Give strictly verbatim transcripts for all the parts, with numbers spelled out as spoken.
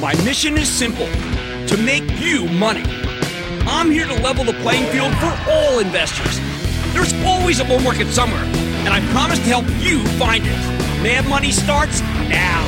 My mission is simple, to make you money. I'm here to level the playing field for all investors. There's always a bull market somewhere, and I promise to help you find it. Mad Money starts now.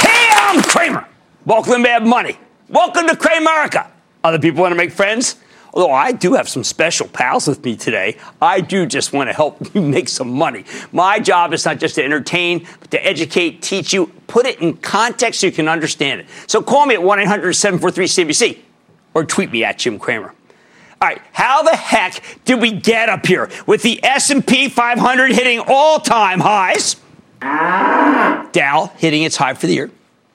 Hey, I'm Cramer. Welcome to Mad Money. Welcome to Cramerica. Other people want to make friends? Although I do have some special pals with me today, I do just want to help you make some money. My job is not just to entertain, but to educate, teach you, put it in context so you can understand it. So call me at one eight hundred seven four three C B C or tweet me at Jim Cramer. All right, how the heck did we get up here with the S and P five hundred hitting all-time highs? Dow hitting its high for the year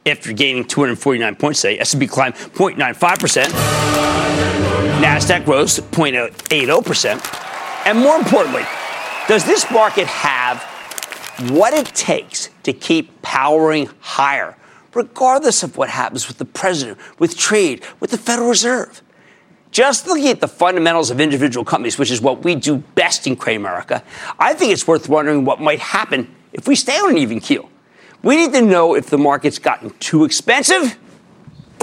after gaining two hundred forty-nine points today. S and P climbed zero point nine five percent. NASDAQ rose zero point eight zero percent. And more importantly, does this market have what it takes to keep powering higher, regardless of what happens with the president, with trade, with the Federal Reserve? Just looking at the fundamentals of individual companies, which is what we do best in Cramerica, I think it's worth wondering what might happen if we stay on an even keel. We need to know if the market's gotten too expensive,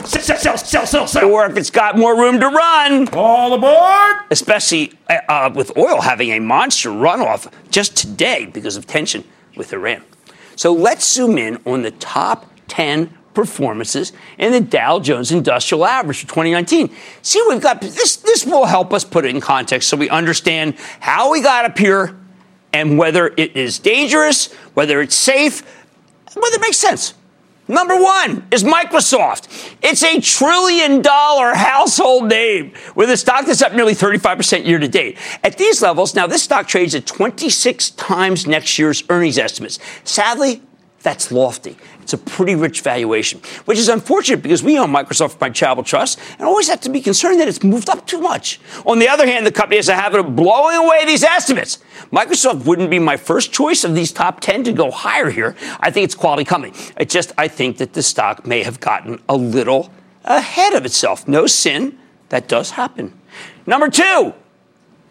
Sell, sell, sell, sell, sell. Or if it's got more room to run. All aboard! Especially uh, with oil having a monster runoff just today because of tension with Iran. So let's zoom in on the top ten performances in the Dow Jones Industrial Average for twenty nineteen. See, we've got this. This will help us put it in context so we understand how we got up here and whether it is dangerous, whether it's safe, whether it makes sense. Number one is Microsoft. It's a trillion-dollar household name with a stock that's up nearly thirty-five percent year-to-date. At these levels, now this stock trades at twenty-six times next year's earnings estimates. Sadly, that's lofty. It's a pretty rich valuation, which is unfortunate because we own Microsoft by charitable trust and always have to be concerned that it's moved up too much. On the other hand, the company has a habit of blowing away these estimates. Microsoft wouldn't be my first choice of these top ten to go higher here. I think it's a quality company. It just, I think that the stock may have gotten a little ahead of itself. No sin. That does happen. Number two,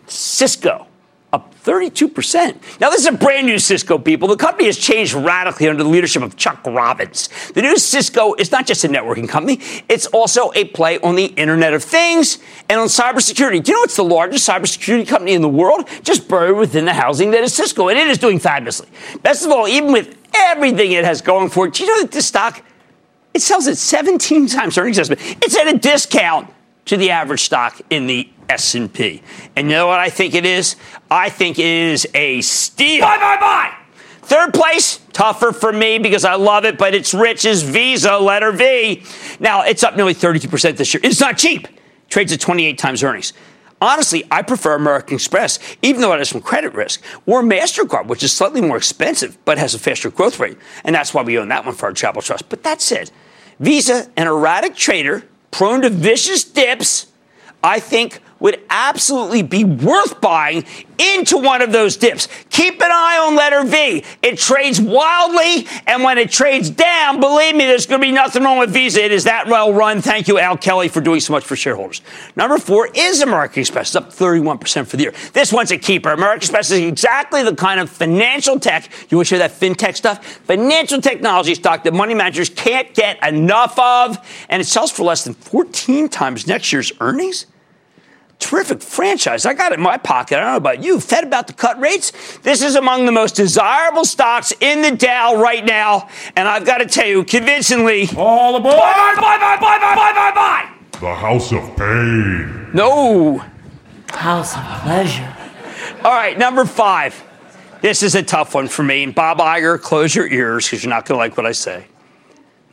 Cisco. Up thirty-two percent. Now, this is a brand new Cisco, people. The company has changed radically under the leadership of Chuck Robbins. The new Cisco is not just a networking company. It's also a play on the Internet of Things and on cybersecurity. Do you know it's the largest cybersecurity company in the world? Just buried within the housing that is Cisco, and it is doing fabulously. Best of all, even with everything it has going for it, do you know that this stock, it sells at seventeen times earnings estimate. It's at a discount to the average stock in the S and P. And you know what I think it is? I think it is a steal. Buy, buy, buy! Third place, tougher for me because I love it, but it's rich as Visa, letter V. Now, it's up nearly thirty-two percent this year. It's not cheap. Trades at twenty-eight times earnings. Honestly, I prefer American Express, even though it has some credit risk, or MasterCard, which is slightly more expensive, but has a faster growth rate. And that's why we own that one for our travel trust. But that's it. Visa, an erratic trader, prone to vicious dips, I think would absolutely be worth buying into one of those dips. Keep an eye on letter V. It trades wildly, and when it trades down, believe me, there's going to be nothing wrong with Visa. It is that well run. Thank you, Al Kelly, for doing so much for shareholders. Number four is American Express. It's up thirty-one percent for the year. This one's a keeper. American Express is exactly the kind of financial tech, you want to hear that fintech stuff? Financial technology stock that money managers can't get enough of, and it sells for less than fourteen times next year's earnings. terrific franchise. I got it in my pocket. I don't know about you. Fed about to cut rates. This is among the most desirable stocks in the Dow right now. And I've got to tell you, convincingly, all aboard! Buy, buy, buy, buy, buy, buy, buy, buy! The House of Pain. No. House of Pleasure. All right, number five. This is a tough one for me. And Bob Iger, close your ears because you're not going to like what I say.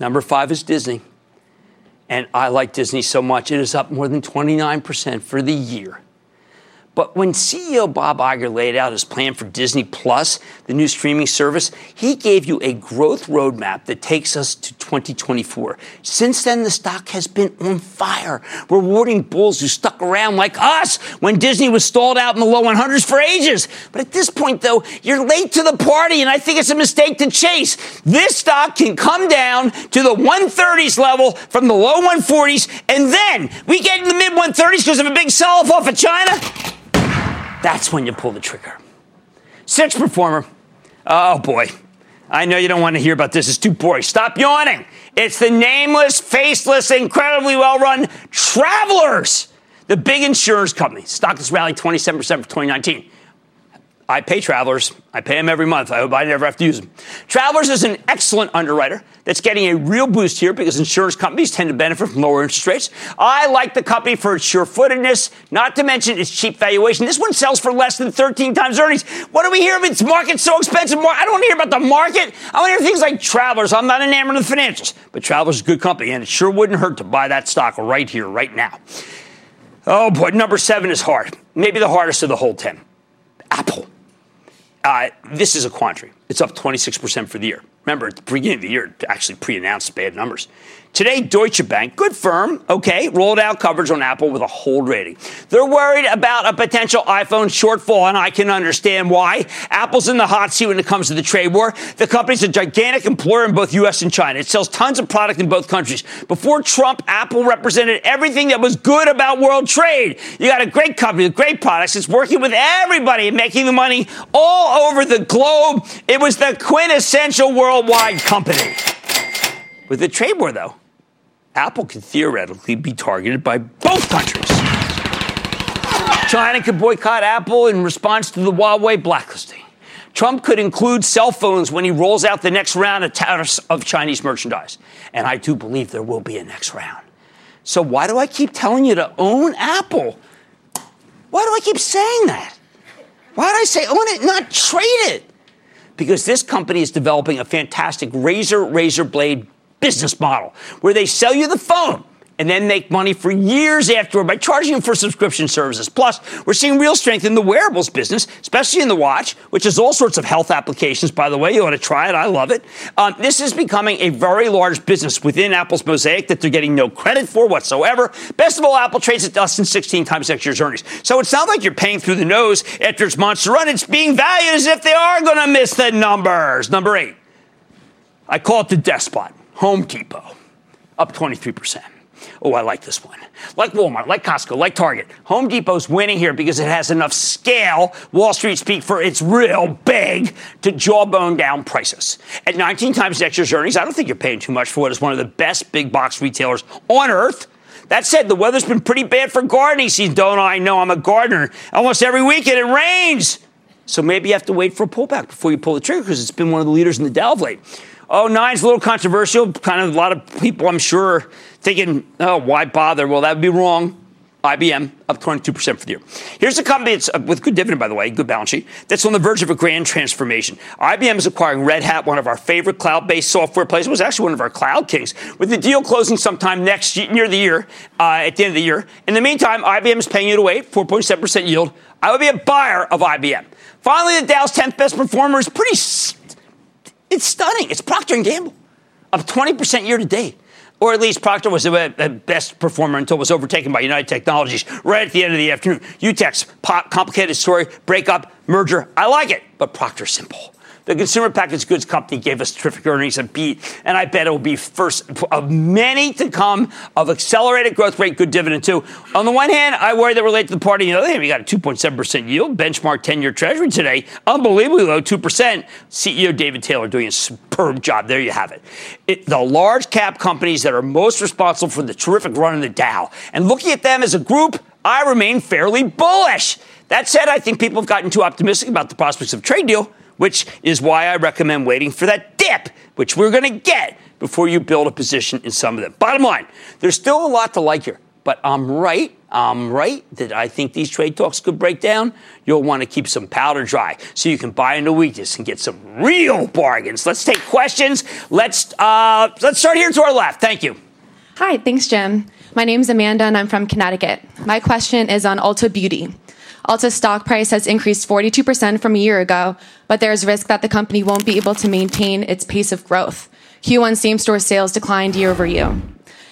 Number five is Disney. And I like Disney so much. It is up more than twenty-nine percent for the year. But when C E O Bob Iger laid out his plan for Disney Plus, the new streaming service, he gave you a growth roadmap that takes us to twenty twenty-four. Since then, the stock has been on fire, rewarding bulls who stuck around like us when Disney was stalled out in the low hundreds for ages. But at this point, though, you're late to the party, and I think it's a mistake to chase. This stock can come down to the one thirties level from the low one forties, and then we get in the mid one thirties because of a big sell-off off of China. That's when you pull the trigger. Sixth performer. Oh, boy. I know you don't want to hear about this. It's too boring. Stop yawning. It's the nameless, faceless, incredibly well-run Travelers, the big insurance company. Stock has rallied twenty-seven percent for twenty nineteen. I pay Travelers. I pay them every month. I hope I never have to use them. Travelers is an excellent underwriter that's getting a real boost here because insurance companies tend to benefit from lower interest rates. I like the company for its sure-footedness, not to mention its cheap valuation. This one sells for less than thirteen times earnings. What do we hear about its market so expensive? I don't want to hear about the market. I want to hear things like Travelers. I'm not enamored of the financials, but Travelers is a good company, and it sure wouldn't hurt to buy that stock right here, right now. Oh, boy, number seven is hard. Maybe the hardest of the whole ten. Apple. Uh, this is a quandary. It's up twenty-six percent for the year. Remember, at the beginning of the year, it actually pre-announced bad numbers. Today, Deutsche Bank, good firm, okay, rolled out coverage on Apple with a hold rating. They're worried about a potential iPhone shortfall, and I can understand why. Apple's in the hot seat when it comes to the trade war. The company's a gigantic employer in both U S and China. It sells tons of product in both countries. Before Trump, Apple represented everything that was good about world trade. You got a great company with great products. It's working with everybody and making the money all over the globe. It was the quintessential worldwide company. With the trade war, though, Apple could theoretically be targeted by both countries. China could boycott Apple in response to the Huawei blacklisting. Trump could include cell phones when he rolls out the next round of tariffs of Chinese merchandise. And I do believe there will be a next round. So why do I keep telling you to own Apple? Why do I keep saying that? Why do I say own it, not trade it? Because this company is developing a fantastic razor, razor blade business model where they sell you the phone and then make money for years afterward by charging you for subscription services. Plus, we're seeing real strength in the wearables business, especially in the watch, which has all sorts of health applications, by the way. You ought to try it. I love it. Um, this is becoming a very large business within Apple's mosaic that they're getting no credit for whatsoever. Best of all, Apple trades at less than sixteen times next year's earnings. So it's not like you're paying through the nose after its monster run. It's being valued as if they are going to miss the numbers. Number eight, I call it the despot. Home Depot, up twenty-three percent. Oh, I like this one. Like Walmart, like Costco, like Target. Home Depot's winning here because it has enough scale, Wall Street speak for it's real big, to jawbone down prices. At nineteen times next year's earnings, I don't think you're paying too much for what is one of the best big box retailers on earth. That said, the weather's been pretty bad for gardening season. Don't I know? I'm a gardener. Almost every weekend it rains. So maybe you have to wait for a pullback before you pull the trigger because it's been one of the leaders in the Dow of late. Oh, nine's a little controversial. Kind of a lot of people, I'm sure, are thinking, oh, why bother? Well, that would be wrong. I B M, up twenty-two percent for the year. Here's a company that's, uh, with good dividend, by the way, good balance sheet, that's on the verge of a grand transformation. I B M is acquiring Red Hat, one of our favorite cloud-based software plays. It was actually one of our cloud kings, with the deal closing sometime next year, near the year, uh, at the end of the year. In the meantime, I B M is paying you to wait, four point seven percent yield. I would be a buyer of I B M. Finally, the Dow's tenth best performer is pretty It's stunning. It's Procter and Gamble, up twenty percent year to date. Or at least Procter was the best performer until it was overtaken by United Technologies right at the end of the afternoon. UTech's complicated story, breakup, merger. I like it, but Procter's simple. The consumer packaged goods company gave us terrific earnings, a beat, and I bet it will be first of many to come of accelerated growth rate, good dividend, too. On the one hand, I worry that we're late to the party. On the other hand, we got a two point seven percent yield, benchmark ten-year treasury today, unbelievably low, two percent. C E O David Taylor doing a superb job. There you have it. it. The large cap companies that are most responsible for the terrific run in the Dow. And looking at them as a group, I remain fairly bullish. That said, I think people have gotten too optimistic about the prospects of a trade deal, which is why I recommend waiting for that dip, which we're going to get before you build a position in some of them. Bottom line, there's still a lot to like here, but I'm right. I'm right that I think these trade talks could break down. You'll want to keep some powder dry so you can buy into weakness and get some real bargains. Let's take questions. Let's uh, let's start here to our left. Thank you. Hi, thanks, Jim. My name's Amanda, and I'm from Connecticut. My question is on Ulta Beauty. Ulta's stock price has increased forty-two percent from a year ago, but there's risk that the company won't be able to maintain its pace of growth. Q one same-store sales declined year over year.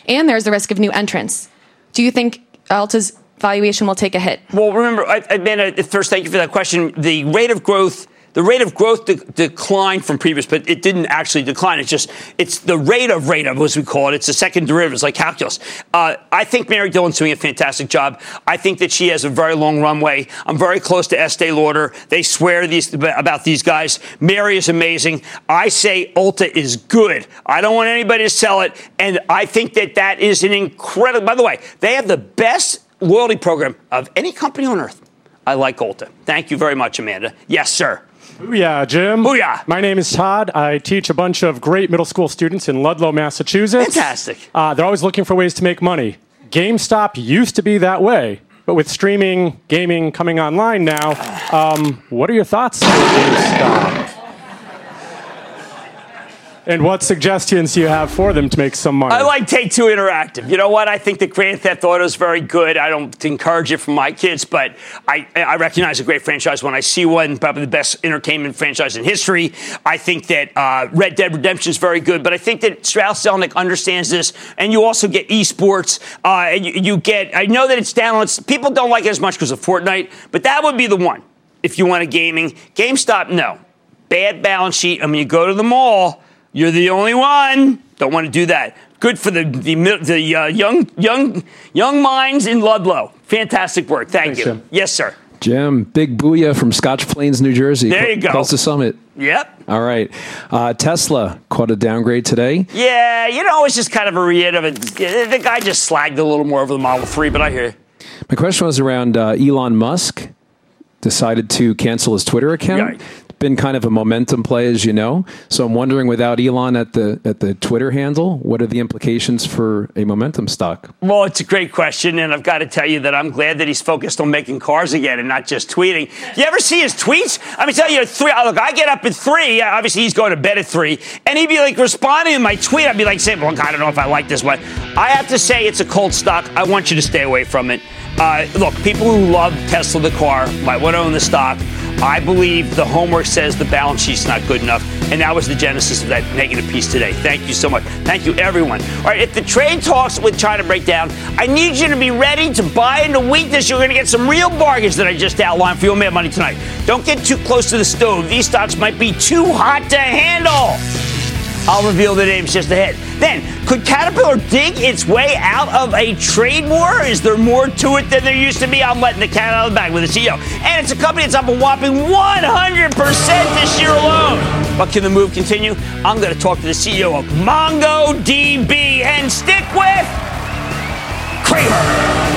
And there's the risk of new entrants. Do you think Ulta's valuation will take a hit? Well, remember, I, I mean, uh, first, thank you for that question. The rate of growth, the rate of growth de- declined from previous, but it didn't actually decline. It's just, it's the rate of rate of, as we call it. It's the second derivative. It's like calculus. Uh, I think Mary Dillon's doing a fantastic job. I think that she has a very long runway. I'm very close to Estee Lauder. They swear these about these guys. Mary is amazing. I say Ulta is good. I don't want anybody to sell it. And I think that that is an incredible, by the way, they have the best loyalty program of any company on earth. I like Ulta. Thank you very much, Amanda. Yes, sir. Booyah, Jim. Booyah. My name is Todd. I teach a bunch of great middle school students in Ludlow, Massachusetts. Fantastic. Uh, they're always looking for ways to make money. GameStop used to be that way, but with streaming, gaming coming online now, um, what are your thoughts on GameStop? And what suggestions do you have for them to make some money? I like Take-Two Interactive. You know what? I think that Grand Theft Auto is very good. I don't encourage it for my kids, but I, I recognize a great franchise when I see one, probably the best entertainment franchise in history. I think that uh, Red Dead Redemption is very good, but I think that Strauss Zelnick understands this, and you also get esports. Uh, and you, you get, I know that it's down, it's, people don't like it as much because of Fortnite, but that would be the one if you want a gaming. GameStop, no. Bad balance sheet. I mean, you go to the mall, you're the only one. Don't want to do that. Good for the the, the uh, young young young minds in Ludlow. Fantastic work. Thank Thanks, you. Jim. Yes, sir. Jim, big booyah from Scotch Plains, New Jersey. There you go. Close to Summit. Yep. All right. Uh, Tesla caught a downgrade today. Yeah, you know, it's just kind of a read of it. The guy just slagged a little more over the Model three, but I hear you. My question was around uh, Elon Musk decided to cancel his Twitter account. Yeah. Been kind of a momentum play, as you know. So I'm wondering, without Elon at the at the Twitter handle, what are the implications for a momentum stock? Well, it's a great question, and I've got to tell you that I'm glad that he's focused on making cars again and not just tweeting. You ever see his tweets? I mean, tell you, three. Look, I get up at three. Obviously, he's going to bed at three, and he'd be like responding to my tweet. I'd be like saying, "Well, I don't know if I like this one." I have to say, it's a cold stock. I want you to stay away from it. Uh, look, people who love Tesla the car might want to own the stock. I believe the homework says the balance sheet's not good enough, and that was the genesis of that negative piece today. Thank you so much. Thank you, everyone. All right, if the trade talks with China break down, I need you to be ready to buy into weakness. You're going to get some real bargains that I just outlined for you on Mad Money tonight. Don't get too close to the stove. These stocks might be too hot to handle. I'll reveal the names just ahead. Then, could Caterpillar dig its way out of a trade war? Is there more to it than there used to be? I'm letting the cat out of the bag with the C E O. And it's a company that's up a whopping one hundred percent this year alone. But can the move continue? I'm going to talk to the C E O of MongoDB and stick with Cramer.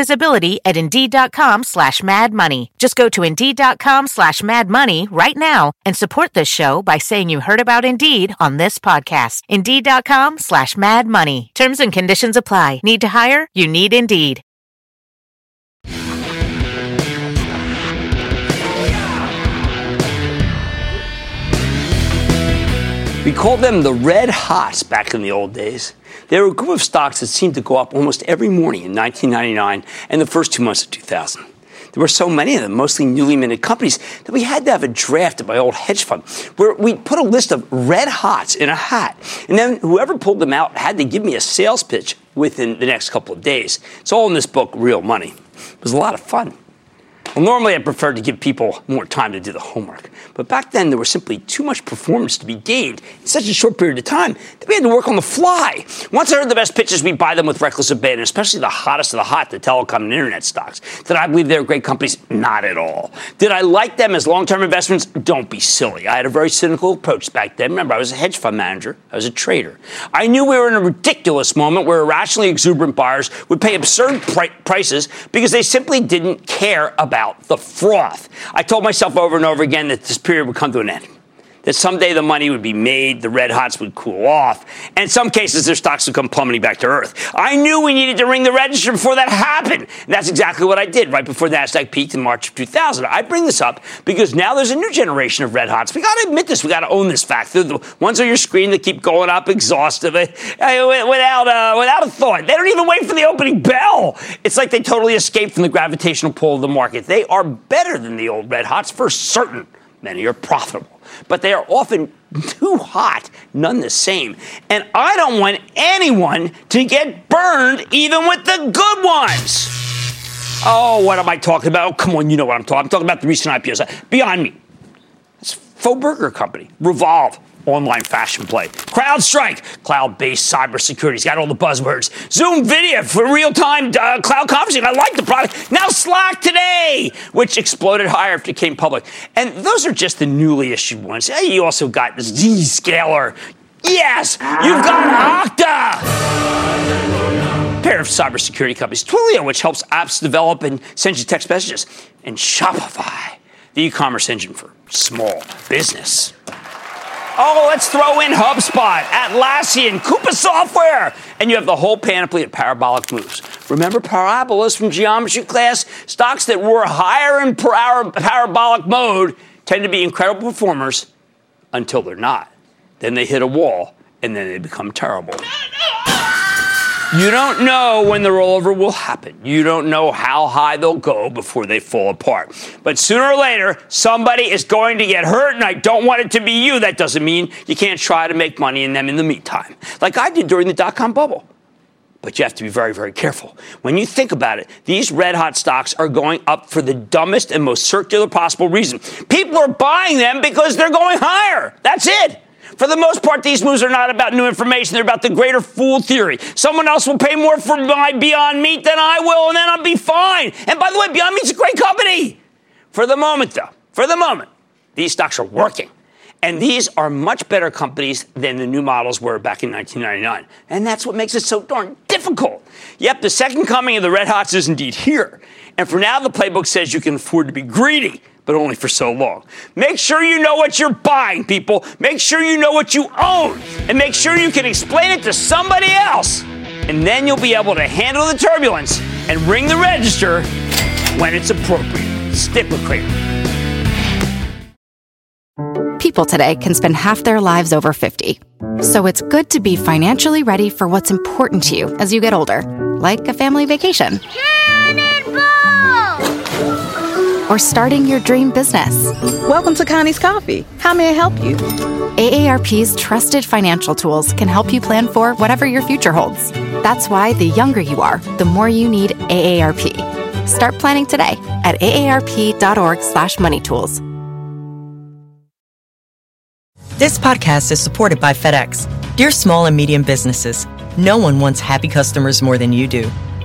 Visibility at Indeed.com slash Mad Money. Just go to Indeed.com slash Mad Money right now and support this show by saying you heard about Indeed on this podcast. Indeed.com slash Mad Money. Terms and conditions apply. Need to hire? You need Indeed. We called them the Red Hots back in the old days. They were a group of stocks that seemed to go up almost every morning in nineteen ninety-nine and the first two months of two thousand. There were so many of them, mostly newly minted companies, that we had to have a draft at my old hedge fund where we put a list of Red Hots in a hat. And then whoever pulled them out had to give me a sales pitch within the next couple of days. It's all in this book, Real Money. It was a lot of fun. Well, normally I prefer to give people more time to do the homework. But back then, there was simply too much performance to be gained in such a short period of time that we had to work on the fly. Once I heard the best pitches, we buy them with reckless abandon, especially the hottest of the hot, the telecom and internet stocks. Did I believe they were great companies? Not at all. Did I like them as long-term investments? Don't be silly. I had a very cynical approach back then. Remember, I was a hedge fund manager. I was a trader. I knew we were in a ridiculous moment where irrationally exuberant buyers would pay absurd pri- prices because they simply didn't care about the froth. I told myself over and over again that this period would come to an end, that someday the money would be made, the Red Hots would cool off, and in some cases their stocks would come plummeting back to earth. I knew we needed to ring the register before that happened, and that's exactly what I did right before NASDAQ peaked in March of two thousand. I bring this up because now there's a new generation of Red Hots. We got to admit this. We got to own this fact. They're the ones on your screen that keep going up, exhaustive, without uh, without a thought. They don't even wait for the opening bell. It's like they totally escaped from the gravitational pull of the market. They are better than the old Red Hots for certain. Many are profitable, but they are often too hot, none the same. And I don't want anyone to get burned, even with the good ones. Oh, what am I talking about? Oh, come on, you know what I'm talking about. I'm talking about the recent I P Os. Beyond Meat. That's a faux burger company. Revolve. Online fashion play. CrowdStrike, cloud-based cybersecurity. It's got all the buzzwords. Zoom Video for real-time uh, cloud conferencing. I like the product. Now Slack today, which exploded higher after it came public. And those are just the newly issued ones. You also got Zscaler. Yes, you've got Okta. A pair of cybersecurity companies. Twilio, which helps apps develop and send you text messages. And Shopify, the e-commerce engine for small business. Oh, let's throw in HubSpot, Atlassian, Coupa Software, and you have the whole panoply of parabolic moves. Remember parabolas from geometry class? Stocks that were higher in par- parabolic mode tend to be incredible performers until they're not. Then they hit a wall, and then they become terrible. You don't know when the rollover will happen. You don't know how high they'll go before they fall apart. But sooner or later, somebody is going to get hurt, and I don't want it to be you. That doesn't mean you can't try to make money in them in the meantime, like I did during the dot-com bubble. But you have to be very, very careful. When you think about it, these red-hot stocks are going up for the dumbest and most circular possible reason. People are buying them because they're going higher. That's it. For the most part, these moves are not about new information. They're about the greater fool theory. Someone else will pay more for my Beyond Meat than I will, and then I'll be fine. And by the way, Beyond Meat's a great company. For the moment, though, for the moment, these stocks are working. And these are much better companies than the new models were back in nineteen ninety-nine. And that's what makes it so darn difficult. Yep, the second coming of the Red Hots is indeed here. And for now, the playbook says you can afford to be greedy. but only for so long. Make sure you know what you're buying, people. Make sure you know what you own, and make sure you can explain it to somebody else. And then you'll be able to handle the turbulence and ring the register when it's appropriate. Stick with Cramer. People today can spend half their lives over fifty. So it's good to be financially ready for what's important to you as you get older, like a family vacation. Cannonball! Or starting your dream business. Welcome to Connie's Coffee. How may I help you? A A R P's trusted financial tools can help you plan for whatever your future holds. That's why the younger you are, the more you need A A R P. Start planning today at A A R P dot org slash money tools. This podcast is supported by FedEx. Dear small and medium businesses, no one wants happy customers more than you do.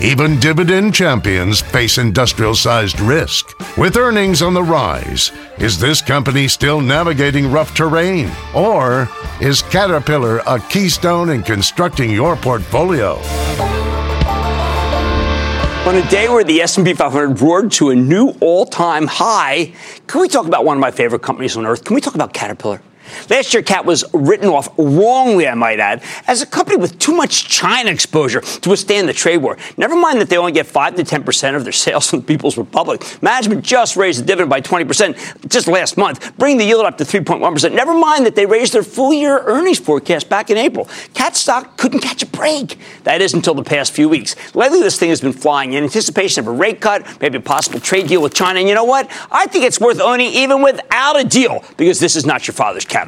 even dividend champions face industrial-sized risk. With earnings on the rise, is this company still navigating rough terrain? Or is Caterpillar a keystone in constructing your portfolio? On a day where the S and P five hundred roared to a new all-time high, can we talk about one of my favorite companies on earth? Can we talk about Caterpillar? Last year, Cat was written off, wrongly I might add, as a company with too much China exposure to withstand the trade war. Never mind that they only get five to ten percent of their sales from the People's Republic. Management just raised the dividend by twenty percent just last month, bringing the yield up to three point one percent. Never mind that they raised their full-year earnings forecast back in April. Cat stock couldn't catch a break. That is until the past few weeks. Lately, this thing has been flying in anticipation of a rate cut, maybe a possible trade deal with China. And you know what? I think it's worth owning even without a deal, because this is not your father's Caterpillar.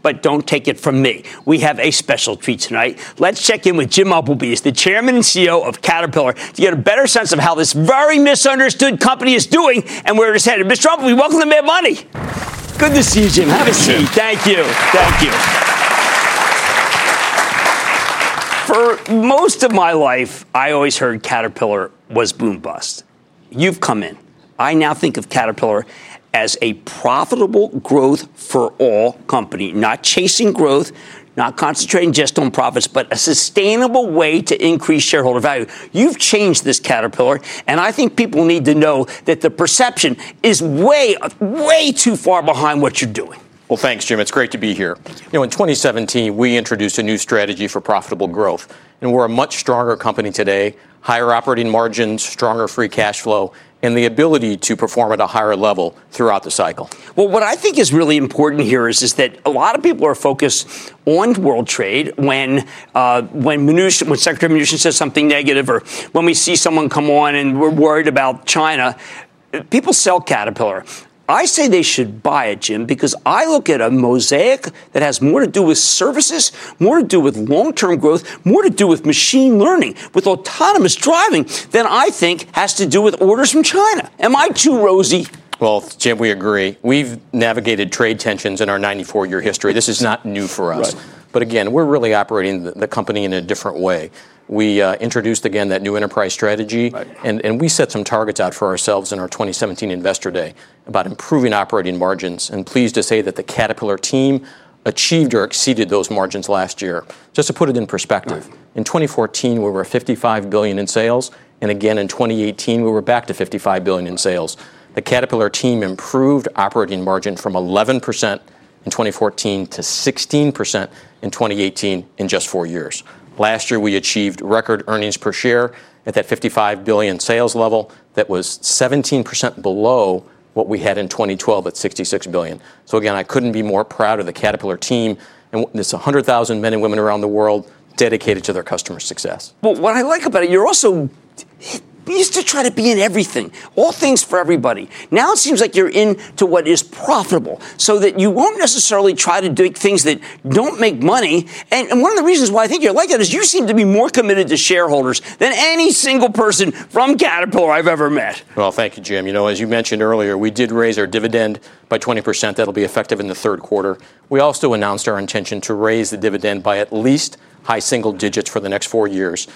But don't take it from me. We have a special treat tonight. Let's check in with Jim Umpleby, the chairman and C E O of Caterpillar, to get a better sense of how this very misunderstood company is doing and where it is headed. Mister Umpleby, welcome to Mad Money. Good to see you, Jim. Have a seat. Thank you. Thank you. For most of my life, I always heard Caterpillar was boom bust. You've come in. I now think of Caterpillar as a profitable growth for all company, not chasing growth, not concentrating just on profits, but a sustainable way to increase shareholder value. You've changed this, Caterpillar, and I think people need to know that the perception is way, way too far behind what you're doing. Well, thanks, Jim. It's great to be here. You know, in twenty seventeen, we introduced a new strategy for profitable growth, and we're a much stronger company today, higher operating margins, stronger free cash flow, and the ability to perform at a higher level throughout the cycle. Well, what I think is really important here is, is that a lot of people are focused on world trade when uh, when, Mnuchin, when Secretary Mnuchin says something negative, or when we see someone come on and we're worried about China. People sell Caterpillar. I say they should buy it, Jim, because I look at a mosaic that has more to do with services, more to do with long-term growth, more to do with machine learning, with autonomous driving, than I think has to do with orders from China. Am I too rosy? Well, Jim, we agree. We've navigated trade tensions in our ninety-four-year history. This is not new for us. Right. But again, we're really operating the company in a different way. We uh, introduced, again, that new enterprise strategy, right. and, and we set some targets out for ourselves in our twenty seventeen Investor Day about improving operating margins, and pleased to say that the Caterpillar team achieved or exceeded those margins last year. Just to put it in perspective, right. In twenty fourteen, we were fifty-five billion dollars in sales, and again in twenty eighteen, we were back to fifty-five billion dollars in sales. The Caterpillar team improved operating margin from eleven percent in twenty fourteen to sixteen percent in twenty eighteen in just four years. Last year, we achieved record earnings per share at that fifty-five billion dollars sales level that was seventeen percent below what we had in twenty twelve at sixty-six billion dollars. So again, I couldn't be more proud of the Caterpillar team, and there's one hundred thousand men and women around the world dedicated to their customer success. Well, what I like about it, you're also We used to try to be in everything, all things for everybody. Now it seems like you're into what is profitable, so that you won't necessarily try to do things that don't make money. And, and one of the reasons why I think you're like that is you seem to be more committed to shareholders than any single person from Caterpillar I've ever met. Well, thank you, Jim. You know, as you mentioned earlier, we did raise our dividend by twenty percent. That'll be effective in the third quarter. We also announced our intention to raise the dividend by at least high single digits for the next four years.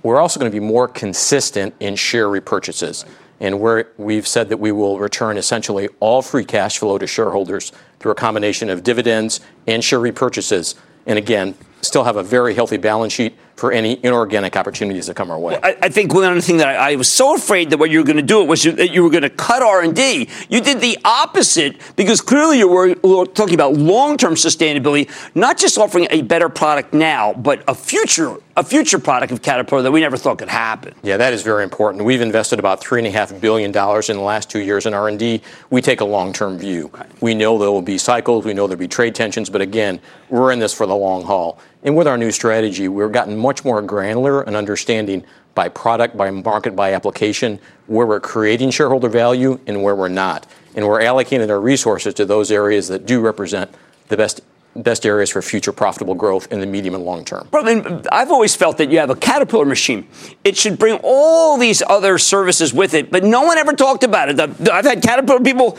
We're also going to be more consistent in share repurchases. And we're, we've said that we will return essentially all free cash flow to shareholders through a combination of dividends and share repurchases. And again, still have a very healthy balance sheet for any inorganic opportunities that come our way. Well, I, I think one other thing that I, I was so afraid that what you were going to do was you, that you were going to cut R and D. You did the opposite, because clearly you were talking about long-term sustainability, not just offering a better product now, but a future a future product of Caterpillar that we never thought could happen. Yeah, that is very important. We've invested about three point five billion dollars in the last two years in R and D. We take a long-term view. Right. We know there will be cycles. We know there will be trade tensions. But again, we're in this for the long haul. And with our new strategy, we've gotten much more granular and understanding by product, by market, by application, where we're creating shareholder value and where we're not. And we're allocating our resources to those areas that do represent the best best areas for future profitable growth in the medium and long term. But I mean, I've always felt that you have a Caterpillar machine. It should bring all these other services with it, but no one ever talked about it. I've had Caterpillar people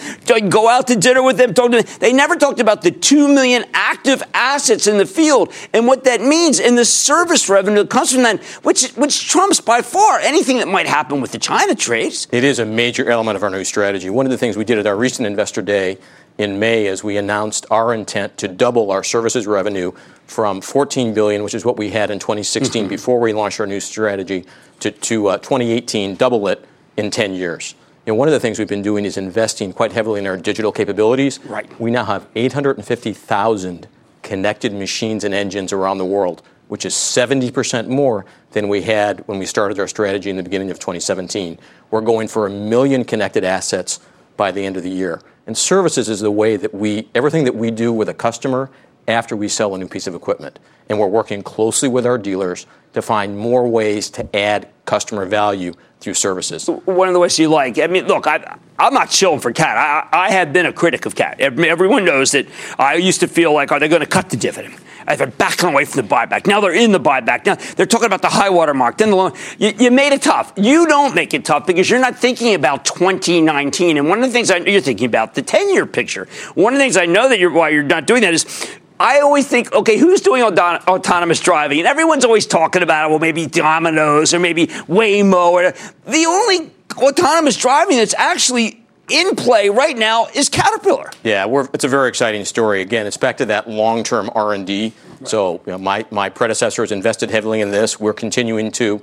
go out to dinner with them, talk to them. They never talked about the two million active assets in the field and what that means and the service revenue that comes from that, which, which trumps by far anything that might happen with the China trades. It is a major element of our new strategy. One of the things we did at our recent Investor Day in May, as we announced our intent to double our services revenue from fourteen billion dollars, which is what we had in twenty sixteen mm-hmm. before we launched our new strategy, to, to uh, twenty eighteen, double it in ten years. And one of the things we've been doing is investing quite heavily in our digital capabilities. Right. We now have eight hundred fifty thousand connected machines and engines around the world, which is seventy percent more than we had when we started our strategy in the beginning of twenty seventeen. We're going for a million connected assets by the end of the year. And services is the way that we, everything that we do with a customer after we sell a new piece of equipment. And we're working closely with our dealers to find more ways to add customer value through services. One of the ways you like, I mean, look, I, I'm not chilling for Cat. I, I have been a critic of Cat. Everyone knows that I used to feel like, are they going to cut the dividend? I've been backing away from the buyback. Now they're in the buyback. Now they're talking about the high water mark. Then the loan. You, you made it tough. You don't make it tough because you're not thinking about twenty nineteen. And one of the things I, you're thinking about the ten-year picture. One of the things I know that you're why you're not doing that is, I always think, okay, who's doing auto- autonomous driving? And everyone's always talking about it. Well, maybe Domino's or maybe Waymo. Or, the only autonomous driving that's actually in play right now is Caterpillar. Yeah, we're, it's a very exciting story. Again, it's back to that long-term R and D. Right. So you know, my, my predecessor has invested heavily in this. We're continuing to.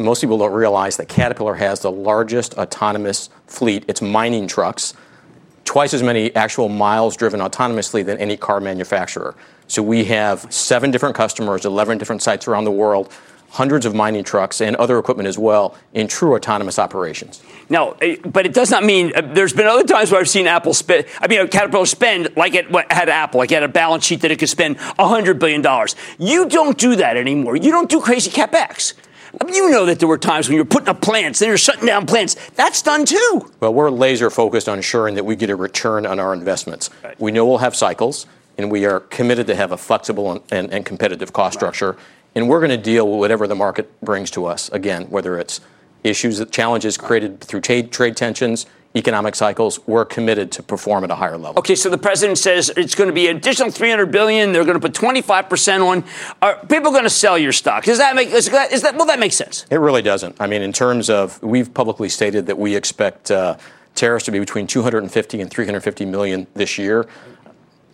Most people don't realize that Caterpillar has the largest autonomous fleet. It's mining trucks. Twice as many actual miles driven autonomously than any car manufacturer. So we have seven different customers, eleven different sites around the world, hundreds of mining trucks and other equipment as well in true autonomous operations. No, but it does not mean uh, there's been other times where I've seen Apple spend, I mean, Caterpillar spend like it had Apple, like it had a balance sheet that it could spend one hundred billion dollars. You don't do that anymore. You don't do crazy CapEx. I mean, you know that there were times when you were putting up plants, then you're shutting down plants. That's done too. Well, we're laser focused on ensuring that we get a return on our investments. Right. We know we'll have cycles, and we are committed to have a flexible and, and, and competitive cost right. structure. And we're going to deal with whatever the market brings to us. Again, whether it's issues, challenges created through trade, trade tensions, economic cycles, we're committed to perform at a higher level. Okay, so the president says it's going to be an additional three hundred billion dollars. They're going to put twenty-five percent on. Are people going to sell your stock? Does that make, is that, is that, will that make sense? It really doesn't. I mean, in terms of, we've publicly stated that we expect uh, tariffs to be between two hundred fifty and three hundred fifty million this year.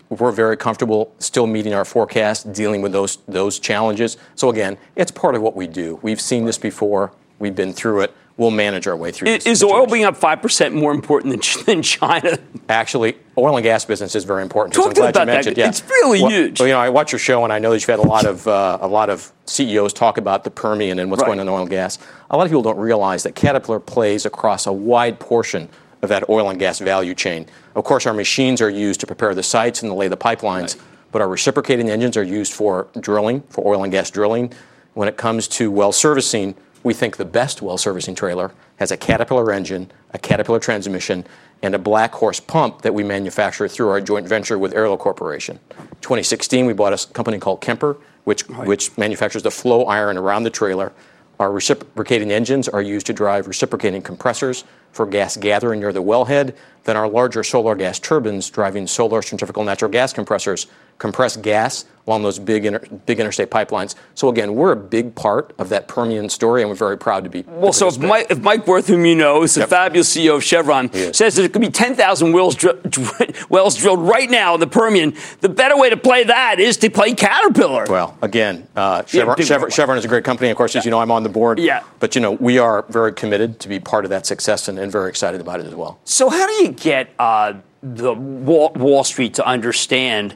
We're very comfortable still meeting our forecast, dealing with those those challenges. So again, it's part of what we do. We've seen this before. We've been through it. We'll manage our way through this. Is oil being up five percent more important than, than China? Actually, oil and gas business is very important. Talk I'm glad about you mentioned that. Yeah. It's really well, huge. Well, you know, I watch your show, and I know that you've had a lot of uh, a lot of C E Os talk about the Permian and what's right. going on in oil and gas. A lot of people don't realize that Caterpillar plays across a wide portion of that oil and gas value chain. Of course, our machines are used to prepare the sites and to lay the pipelines, right. but our reciprocating engines are used for drilling, for oil and gas drilling. When it comes to well servicing, We think the best well servicing trailer has a Caterpillar engine, a Caterpillar transmission, and a Black Horse pump that we manufacture through our joint venture with Aerial Corporation. twenty sixteen, we bought a company called Kemper, which, right. which manufactures the flow iron around the trailer. Our reciprocating engines are used to drive reciprocating compressors for gas gathering near the wellhead. Then our larger solar gas turbines driving solar centrifugal natural gas compressors compress gas along those big inter- big interstate pipelines. So again, we're a big part of that Permian story, and we're very proud to be. Well, so if Mike, if Mike Wirth, whom you know, is the yep. fabulous C E O of Chevron, says there could be ten thousand wells, dr- wells drilled right now in the Permian, the better way to play that is to play Caterpillar. Well, again, uh, Chevron, yeah, Chevron, Chevron is a great company. Of course, yeah. as you know, I'm on the board. Yeah. But, you know, we are very committed to be part of that success and, and very excited about it as well. So how do you get uh, the Wall, Wall Street to understand?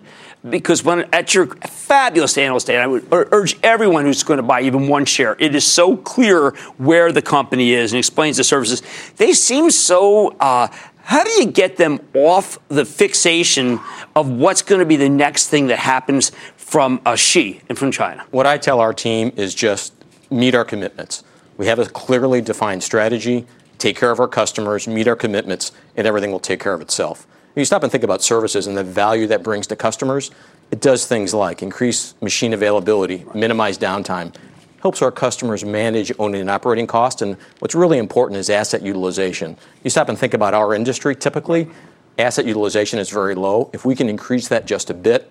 Because when at your fabulous analyst day, and I would urge everyone who's going to buy even one share, it is so clear where the company is and explains the services. They seem so, uh, how do you get them off the fixation of what's going to be the next thing that happens from uh, Xi and from China? What I tell our team is just meet our commitments. We have a clearly defined strategy, take care of our customers, meet our commitments, and everything will take care of itself. You stop and think about services and the value that brings to customers. It does things like increase machine availability, minimize downtime, helps our customers manage owning and operating costs. And what's really important is asset utilization. You stop and think about our industry. Typically, asset utilization is very low. If we can increase that just a bit,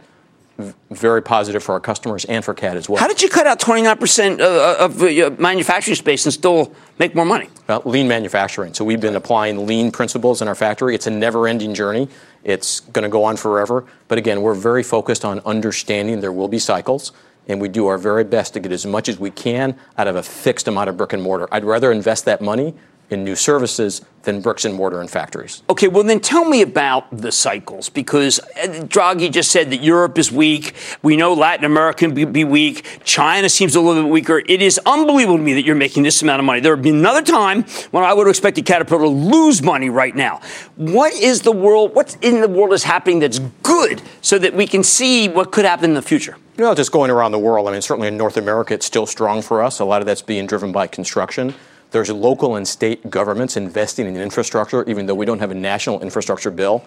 very positive for our customers and for C A T as well. How did you cut out twenty-nine percent of, of uh, manufacturing space and still make more money? Well, lean manufacturing. So we've been applying lean principles in our factory. It's a never-ending journey. It's going to go on forever. But again, we're very focused on understanding there will be cycles, and we do our very best to get as much as we can out of a fixed amount of brick and mortar. I'd rather invest that money in new services than bricks and mortar and factories. Okay, well then tell me about the cycles, because Draghi just said that Europe is weak. We know Latin America can be weak. China seems a little bit weaker. It is unbelievable to me that you're making this amount of money. There would be another time when I would have expected Caterpillar to lose money right now. What is the world, what's in the world is happening that's good so that we can see what could happen in the future? You know, just going around the world, I mean, certainly in North America, it's still strong for us. A lot of that's being driven by construction. There's local and state governments investing in infrastructure, even though we don't have a national infrastructure bill.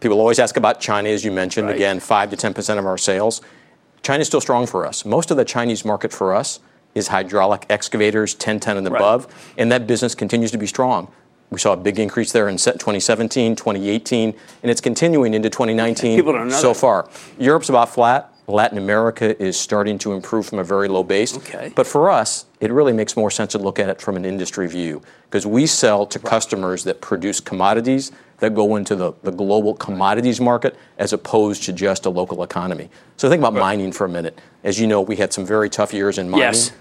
People always ask about China, as you mentioned. Right. Again, five to ten percent of our sales. China's still strong for us. Most of the Chinese market for us is hydraulic excavators, ten-ton and above, right. and that business continues to be strong. We saw a big increase there in twenty seventeen, twenty eighteen, and it's continuing into twenty nineteen. People don't know so that. Far. Europe's about flat. Latin America is starting to improve from a very low base. Okay. But for us, it really makes more sense to look at it from an industry view, because we sell to right. customers that produce commodities that go into the, the global commodities market as opposed to just a local economy. So think about right. mining for a minute. As you know, we had some very tough years in mining. Yes.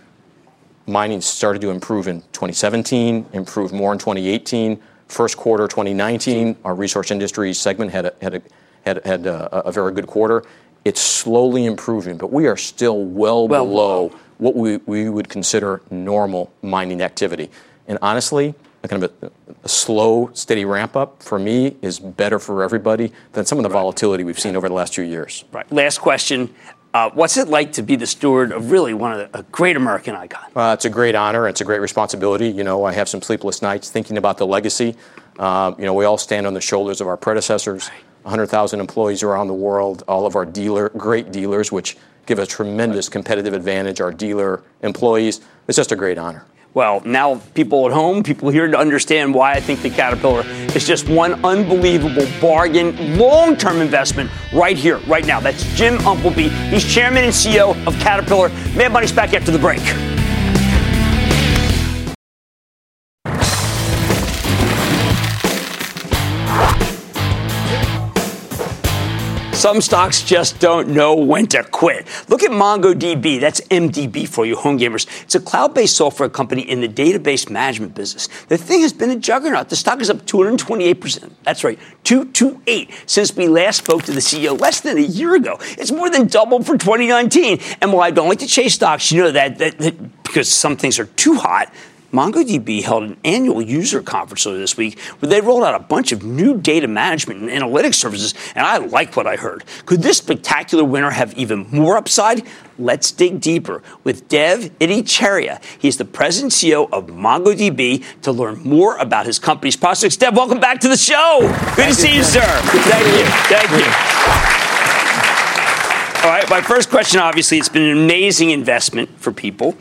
Mining started to improve in twenty seventeen, improved more in twenty eighteen. First quarter twenty nineteen, our resource industries segment had a, had a, had, had a, a very good quarter. It's slowly improving, but we are still well, well below what we, we would consider normal mining activity. And honestly, a kind of a, a slow, steady ramp up for me is better for everybody than some of the right. volatility we've seen over the last few years. Right. Last question. Uh, what's it like to be the steward of really one of the, a great American icon? Uh, it's a great honor. It's a great responsibility. You know, I have some sleepless nights thinking about the legacy. Uh, you know, we all stand on the shoulders of our predecessors. Right. one hundred thousand employees around the world, all of our dealer, great dealers, which give a tremendous competitive advantage, our dealer employees. It's just a great honor. Well, now people at home, people here to understand why I think the Caterpillar is just one unbelievable bargain, long-term investment right here, right now. That's Jim Umpleby. He's chairman and C E O of Caterpillar. Mad Money's back after the break. Some stocks just don't know when to quit. Look at MongoDB. That's M D B for you home gamers. It's a cloud-based software company in the database management business. The thing has been a juggernaut. The stock is up two hundred twenty-eight percent. That's right, two hundred twenty-eight since we last spoke to the C E O less than a year ago. It's more than doubled for twenty nineteen. And while I don't like to chase stocks, you know that, that, that because some things are too hot, MongoDB held an annual user conference earlier this week where they rolled out a bunch of new data management and analytics services, and I like what I heard. Could this spectacular winner have even more upside? Let's dig deeper with Dev Ittycheria. He's the president and C E O of MongoDB to learn more about his company's prospects. Dev, welcome back to the show. Good to see you, sir. Thank you. Thank you. All right, my first question, obviously, it's been an amazing investment for people.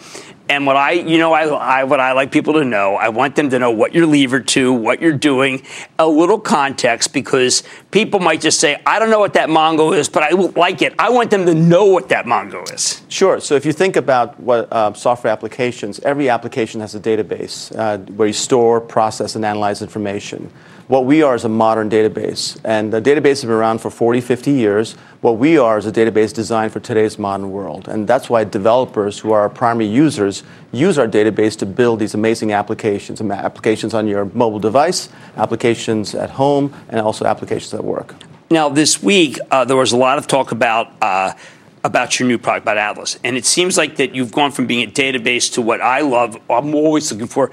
And what I, you know, I, I, what I like people to know, I want them to know what you're levered to, what you're doing, a little context, because people might just say, I don't know what that Mongo is, but I like it. I want them to know what that Mongo is. Sure. So if you think about what uh, software applications, every application has a database uh, where you store, process, and analyze information. What we are is a modern database. And the database has been around for forty, fifty years. What we are is a database designed for today's modern world. And that's why developers, who are our primary users, use our database to build these amazing applications. Applications on your mobile device, applications at home, and also applications at work. Now, this week, uh, there was a lot of talk about uh, about your new product, about Atlas. And it seems like that you've gone from being a database to what I love, I'm always looking for,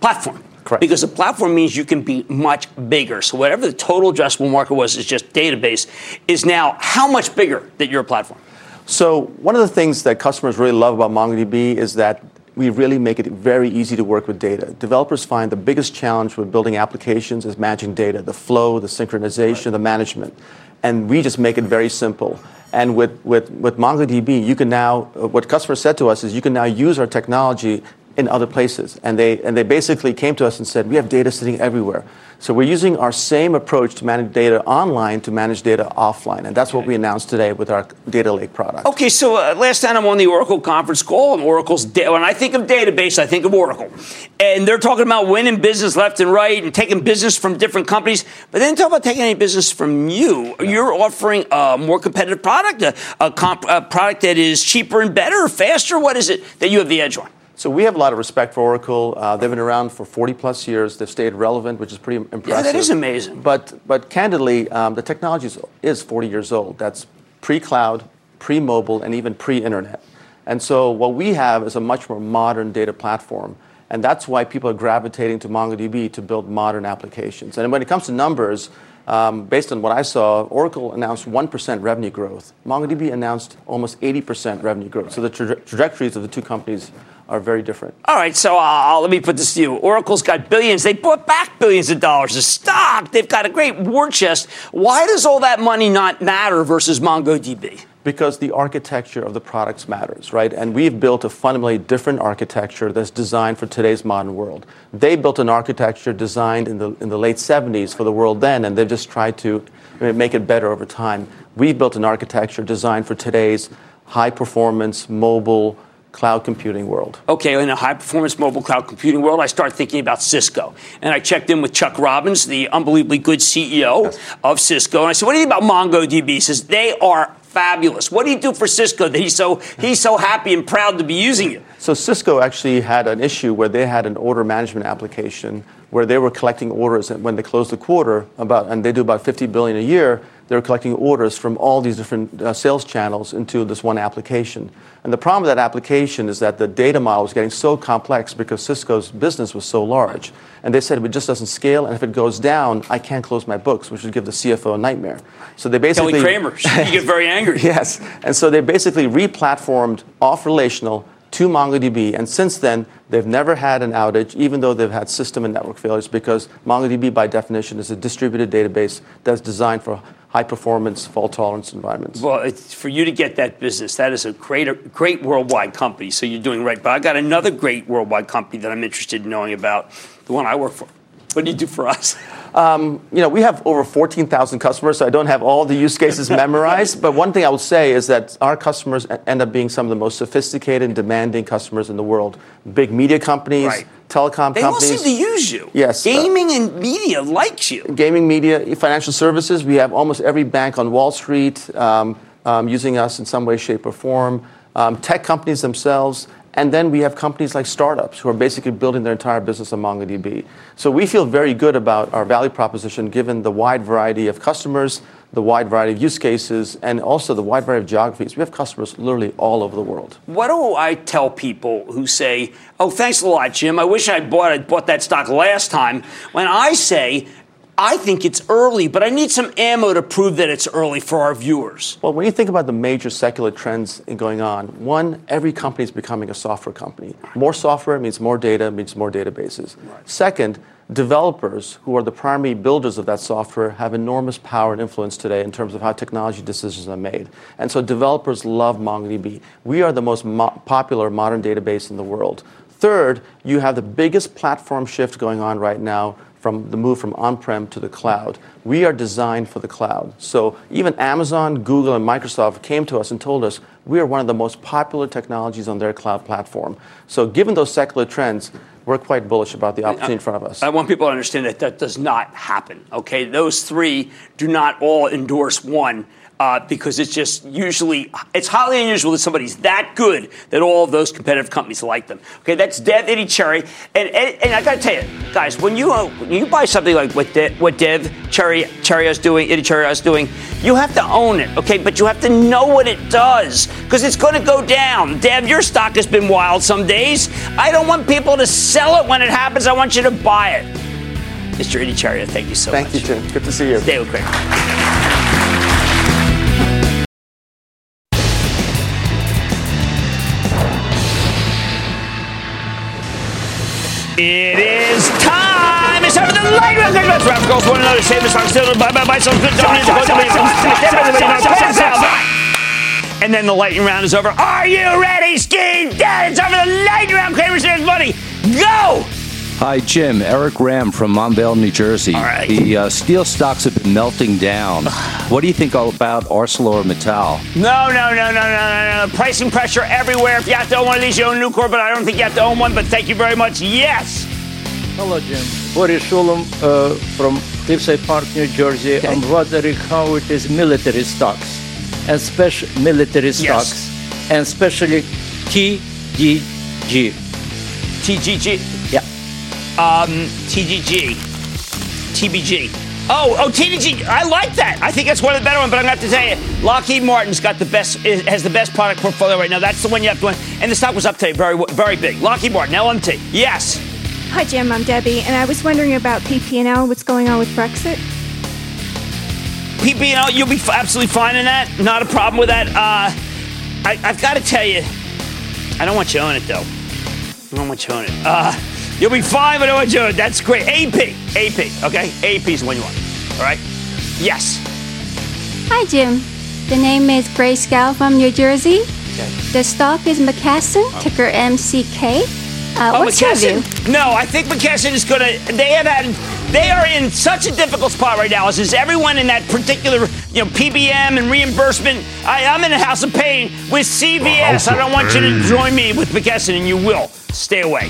platform. Correct. Because the platform means you can be much bigger. So whatever the total addressable market was, is just database, is now how much bigger that your platform? So one of the things that customers really love about MongoDB is that we really make it very easy to work with data. Developers find the biggest challenge with building applications is managing data, the flow, the synchronization, right. the management. And we just make it very simple. And with, with, with MongoDB, you can now, what customers said to us is you can now use our technology in other places, and they and they basically came to us and said, we have data sitting everywhere. So we're using our same approach to manage data online to manage data offline, and that's okay. what we announced today with our data lake product. Okay, so uh, last time I'm on the Oracle conference call, and Oracle's da- when I think of database, I think of Oracle, and they're talking about winning business left and right and taking business from different companies, but they didn't talk about taking any business from you. No. You're offering a more competitive product, a, a, comp- a product that is cheaper and better, faster. What is it that you have the edge on? So we have a lot of respect for Oracle. Uh, they've been around for forty plus years. They've stayed relevant, which is pretty impressive. Yeah, that is amazing. But but candidly, um, the technology is forty years old. That's pre-cloud, pre-mobile, and even pre-internet. And so what we have is a much more modern data platform. And that's why people are gravitating to MongoDB to build modern applications. And when it comes to numbers, Um, based on what I saw, Oracle announced one percent revenue growth. MongoDB announced almost eighty percent revenue growth. So the tra- trajectories of the two companies are very different. All right, so uh, let me put this to you. Oracle's got billions. They bought back billions of dollars of stock. They've got a great war chest. Why does all that money not matter versus MongoDB? Because the architecture of the products matters, right? And we've built a fundamentally different architecture that's designed for today's modern world. They built an architecture designed in the in the late seventies for the world then, and they've just tried to make it better over time. We've built an architecture designed for today's high-performance, mobile, cloud computing world. Okay, in a high-performance mobile cloud computing world, I start thinking about Cisco. And I checked in with Chuck Robbins, the unbelievably good C E O yes. of Cisco. And I said, what do you think about MongoDB? He says, they are fabulous. What do you do for Cisco that he's so, he's so happy and proud to be using it? So Cisco actually had an issue where they had an order management application where they were collecting orders when they closed the quarter, about, and they do about fifty billion dollars a year. They were collecting orders from all these different uh, sales channels into this one application. And the problem with that application is that the data model was getting so complex because Cisco's business was so large. And they said, it just doesn't scale, and if it goes down, I can't close my books, which would give the C F O a nightmare. So they basically... Kelly Kramer, she can get very angry. Yes. And so they basically re-platformed off relational to MongoDB, and since then, they've never had an outage, even though they've had system and network failures, because MongoDB, by definition, is a distributed database that's designed for high-performance, fault-tolerance environments. Well, it's for you to get that business, that is a great, great worldwide company, so you're doing right. But I got another great worldwide company that I'm interested in knowing about, the one I work for. What do you do for us? Um, you know, we have over fourteen thousand customers, so I don't have all the use cases memorized. But one thing I will say is that our customers end up being some of the most sophisticated and demanding customers in the world. Big media companies, right. telecom they companies. They all seem to use you. Yes. Gaming uh, and media likes you. Gaming, media, financial services. We have almost every bank on Wall Street um, um, using us in some way, shape, or form. Um, tech companies themselves, And then we have companies like startups who are basically building their entire business on MongoDB. So we feel very good about our value proposition given the wide variety of customers, the wide variety of use cases, and also the wide variety of geographies. We have customers literally all over the world. What do I tell people who say, oh, thanks a lot, Jim. I wish I bought, I bought that stock last time. When I say, I think it's early, but I need some ammo to prove that it's early for our viewers. Well, when you think about the major secular trends going on, one, every company is becoming a software company. More software means more data, means more databases. Right. Second, developers, who are the primary builders of that software, have enormous power and influence today in terms of how technology decisions are made. And so developers love MongoDB. We are the most mo- popular modern database in the world. Third, you have the biggest platform shift going on right now from the move from on-prem to the cloud. We are designed for the cloud. So even Amazon, Google, and Microsoft came to us and told us we are one of the most popular technologies on their cloud platform. So given those secular trends, we're quite bullish about the opportunity I, in front of us. I want people to understand that that does not happen, okay? Those three do not all endorse one. Uh, because it's just usually, it's highly unusual that somebody's that good that all of those competitive companies like them. Okay, that's Dev Ittycheria. And, and, and I got to tell you, guys, when you uh, when you buy something like what, De- what Dev Ittycheria is doing, Ittycheria is doing, you have to own it, okay? But you have to know what it does because it's going to go down. Dev, your stock has been wild some days. I don't want people to sell it when it happens. I want you to buy it. Mister Ittycheria, thank you so thank much. Thank you, Jim. Good to see you. Stay with Craig. It is time! It's time for the light round! Let's wrap goals one another. Save us on still. Bye bye bye. So good. And then the lightning round is over. Are you ready, Steve? Dad, it's time for the lightning round. Kramer says, buddy, go! Hi, Jim. Eric Ram from Montvale, New Jersey. All right. The uh, steel stocks have been melting down. What do you think about ArcelorMittal? No, no, no, no, no, no, no. Pricing pressure everywhere. If you have to own one of these, you own Nucor, but I don't think you have to own one. But thank you very much. Yes. Hello, Jim. Boris Shulam uh, from Cliffside Park, New Jersey. Okay. I'm wondering how it is military stocks, and special military stocks, yes. and especially T G G. T G G. Um, T G G. T B G. Oh, oh, T G G. I like that. I think that's one of the better ones, but I'm going to have to tell you, Lockheed Martin's got the best, has the best product portfolio right now. That's the one you have to win. And the stock was up today, very, very big. Lockheed Martin, L M T. Yes. Hi, Jim. I'm Debbie, and I was wondering about P P and L. What's going on with Brexit? P P and L, you'll be absolutely fine in that. Not a problem with that. Uh, I, I've got to tell you, I don't want you to own it, though. I don't want you to own it. Uh... You'll be fine, but I want you. That's great. A P. A P. Okay? A P is the one you want. All right? Yes. Hi, Jim. The name is Gray Scow from New Jersey. Okay. The stock is McKesson, oh. ticker M C K. Uh, oh, what's McKesson? Your view? No, I think McKesson is going to... They have had... They are in such a difficult spot right now, as is everyone in that particular, you know, P B M and reimbursement. I, I'm in a house of pain with C V S. I don't want you to join me with McKesson, and you will. Stay away.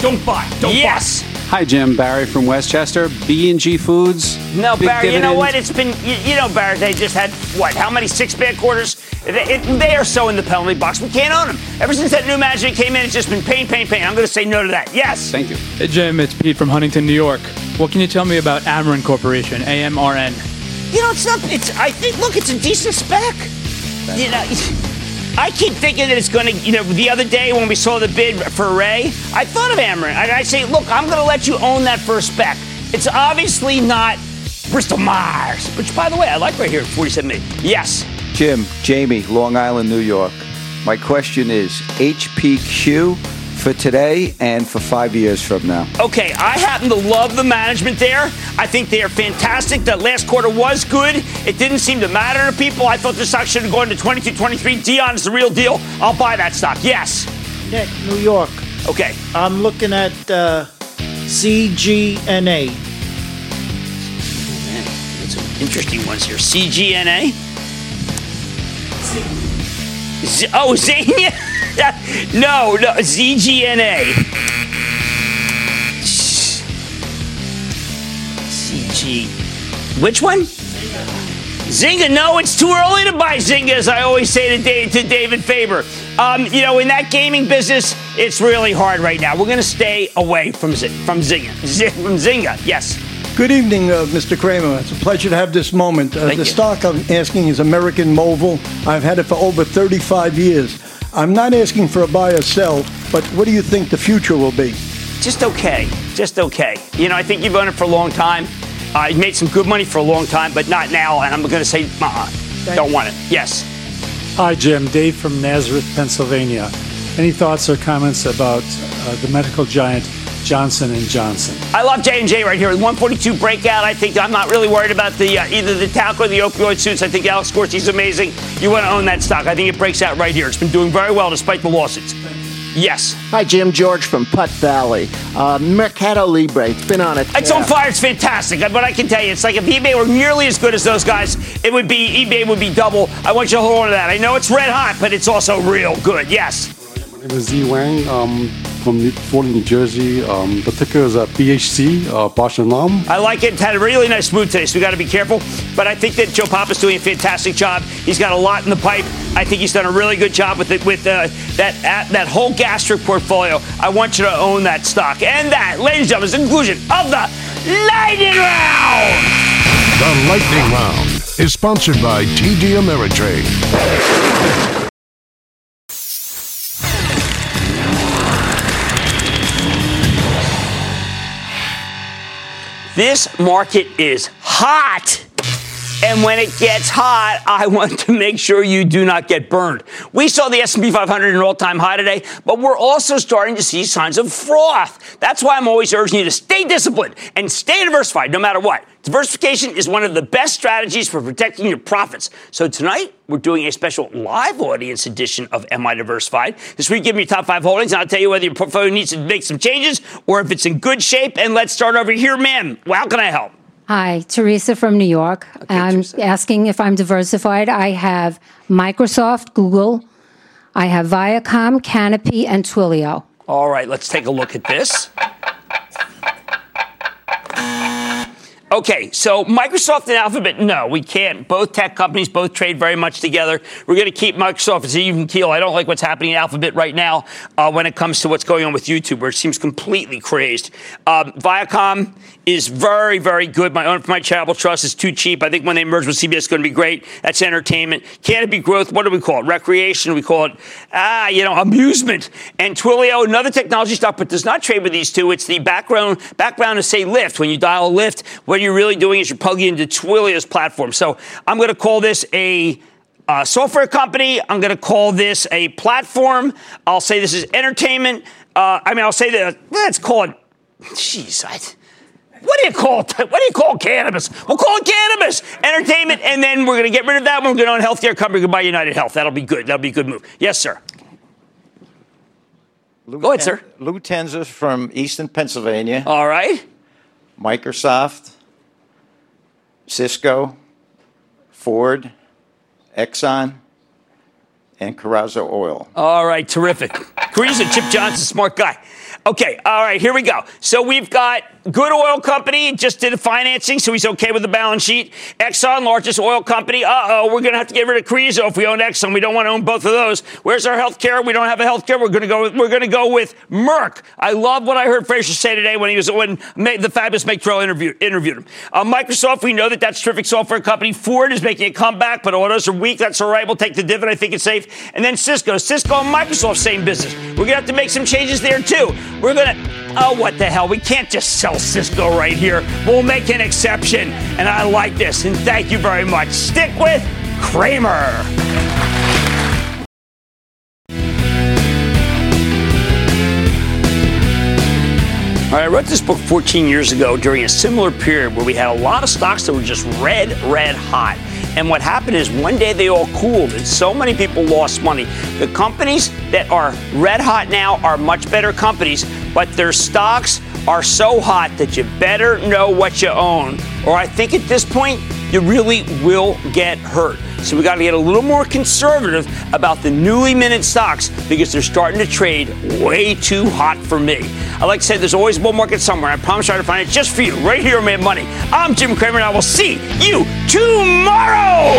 Don't buy. Don't yes. buy. Hi, Jim. Barry from Westchester. B and G Foods. No, Barry, dividend. You know what? It's been, you, you know, Barry, they just had, what, how many six bad quarters? It, it, they are so in the penalty box. We can't own them. Ever since that new manager came in, it's just been pain, pain, pain. I'm going to say no to that. Yes. Thank you. Hey, Jim, it's Pete from Huntington, New York. What can you tell me about Ameren Corporation, A M R N? You know, it's not, it's, I think, look, it's a decent spec. That's you know, it's, I keep thinking that it's going to, you know, the other day when we saw the bid for Ray, I thought of Ameren. And I say, look, I'm going to let you own that for a spec. It's obviously not Bristol Myers, which, by the way, I like right here at forty-seven million. Yes. Jim, Jamie, Long Island, New York. My question is H P Q for today and for five years from now. Okay, I happen to love the management there. I think they are fantastic. That last quarter was good. It didn't seem to matter to people. I thought the stock should have gone to twenty-two twenty-three. Dion is the real deal. I'll buy that stock. Yes. Nick, New York. Okay. I'm looking at uh, C G N A. That's some interesting ones here. C G N A? Z- oh, Zania? No, no, Z G N A. C G. Which one? Zynga. Zynga, no, it's too early to buy Zynga, as I always say to, Dave, to David Faber. Um, you know, in that gaming business, it's really hard right now. We're going to stay away from Z- from Zynga. Z- from Zynga, yes. Good evening, uh, Mister Cramer. It's a pleasure to have this moment. Uh, the you. stock I'm asking is American Mobile. I've had it for over thirty-five years. I'm not asking for a buy or sell, but what do you think the future will be? Just okay. Just okay. You know, I think you've owned it for a long time. I uh, made some good money for a long time, but not now. And I'm going to say, uh-uh, Thank don't you. want it. Yes. Hi, Jim. Dave from Nazareth, Pennsylvania. Any thoughts or comments about uh, the medical giant Johnson and Johnson? I love J and J right here. one forty-two breakout. I think I'm not really worried about the uh, either the talc or the opioid suits. I think Alex Corsi's amazing. You want to own that stock. I think it breaks out right here. It's been doing very well despite the losses. Yes. Hi, Jim. George from Putt Valley. Uh, Mercado Libre. It's been on it. It's on fire. It's fantastic. But I can tell you, it's like if eBay were nearly as good as those guys, it would be, eBay would be double. I want you to hold on to that. I know it's red hot, but it's also real good. Yes. My name is Z Wang um, from Fort, New Jersey. Um, the ticker is uh, B H C, uh, Bosch and Lomb. I like it. It had a really nice mood today, so we got to be careful. But I think that Joe Papa's doing a fantastic job. He's got a lot in the pipe. I think he's done a really good job with it, with uh, that uh, that whole gastric portfolio. I want you to own that stock. And that, ladies and gentlemen, is the conclusion of the Lightning Round. The Lightning Round is sponsored by T D Ameritrade. This market is hot, and when it gets hot, I want to make sure you do not get burned. We saw the S and P five hundred at an all-time high today, but we're also starting to see signs of froth. That's why I'm always urging you to stay disciplined and stay diversified no matter what. Diversification is one of the best strategies for protecting your profits. So tonight, we're doing a special live audience edition of Am I Diversified? This week, give me your top five holdings, and I'll tell you whether your portfolio needs to make some changes or if it's in good shape. And let's start over here, ma'am. Well, how can I help? Hi, Teresa from New York. Okay, I'm Teresa. asking if I'm diversified. I have Microsoft, Google. I have Viacom, Canopy, and Twilio. All right, let's take a look at this. Okay, so Microsoft and Alphabet, no, we can't. Both tech companies, both trade very much together. We're going to keep Microsoft as an even keel. I don't like what's happening at Alphabet right now uh, when it comes to what's going on with YouTube, where it seems completely crazed. Um, Viacom is very, very good. My own for my charitable trust is too cheap. I think when they merge with C B S, it's going to be great. That's entertainment. Canopy Growth, what do we call it? Recreation. We call it, ah, you know, amusement. And Twilio, another technology stock, but does not trade with these two. It's the background, background to say Lyft. When you dial Lyft, what you're really doing is you're plugging into Twilio's platform. So I'm going to call this a uh, software company. I'm going to call this a platform. I'll say this is entertainment. Uh, I mean, I'll say that let's call it. Jeez, I, what do you call what do you call cannabis? We'll call it cannabis entertainment, and then we're going to get rid of that one. We're going to own healthcare company. We're going to buy United Health. That'll be good. That'll be a good move. Yes, sir. Lou Go ahead, Ten- sir. Lou Tenza from Easton, Pennsylvania. All right. Microsoft. Cisco, Ford, Exxon, and Carrizo Oil. All right, terrific. Carrizo, Chip Johnson, smart guy. Okay, all right, here we go. So we've got good oil company, just did financing, so he's okay with the balance sheet. Exxon, largest oil company. Uh-oh, we're going to have to get rid of Carrizo if we own Exxon. We don't want to own both of those. Where's our health care? We don't have a health care. We're going to go with, we're going to go with Merck. I love what I heard Fraser say today when he was when the fabulous Mike Terrell interviewed, interviewed him. Uh, Microsoft, we know that that's a terrific software company. Ford is making a comeback, but autos are weak. That's all right. We'll take the dividend. I think it's safe. And then Cisco. Cisco and Microsoft, same business. We're going to have to make some changes there, too. We're going to, oh, what the hell? We can't just sell Cisco right here. We'll make an exception. And I like this. And thank you very much. Stick with Cramer. All right, I wrote this book fourteen years ago during a similar period where we had a lot of stocks that were just red, red hot. And what happened is one day they all cooled and so many people lost money. The companies that are red hot now are much better companies, but their stocks are so hot that you better know what you own. Or I think at this point, you really will get hurt. So we got to get a little more conservative about the newly minted stocks because they're starting to trade way too hot for me. I like to say there's always a bull market somewhere. I promise you I'll find it just for you right here on Mad Money. I'm Jim Cramer, and I will see you tomorrow.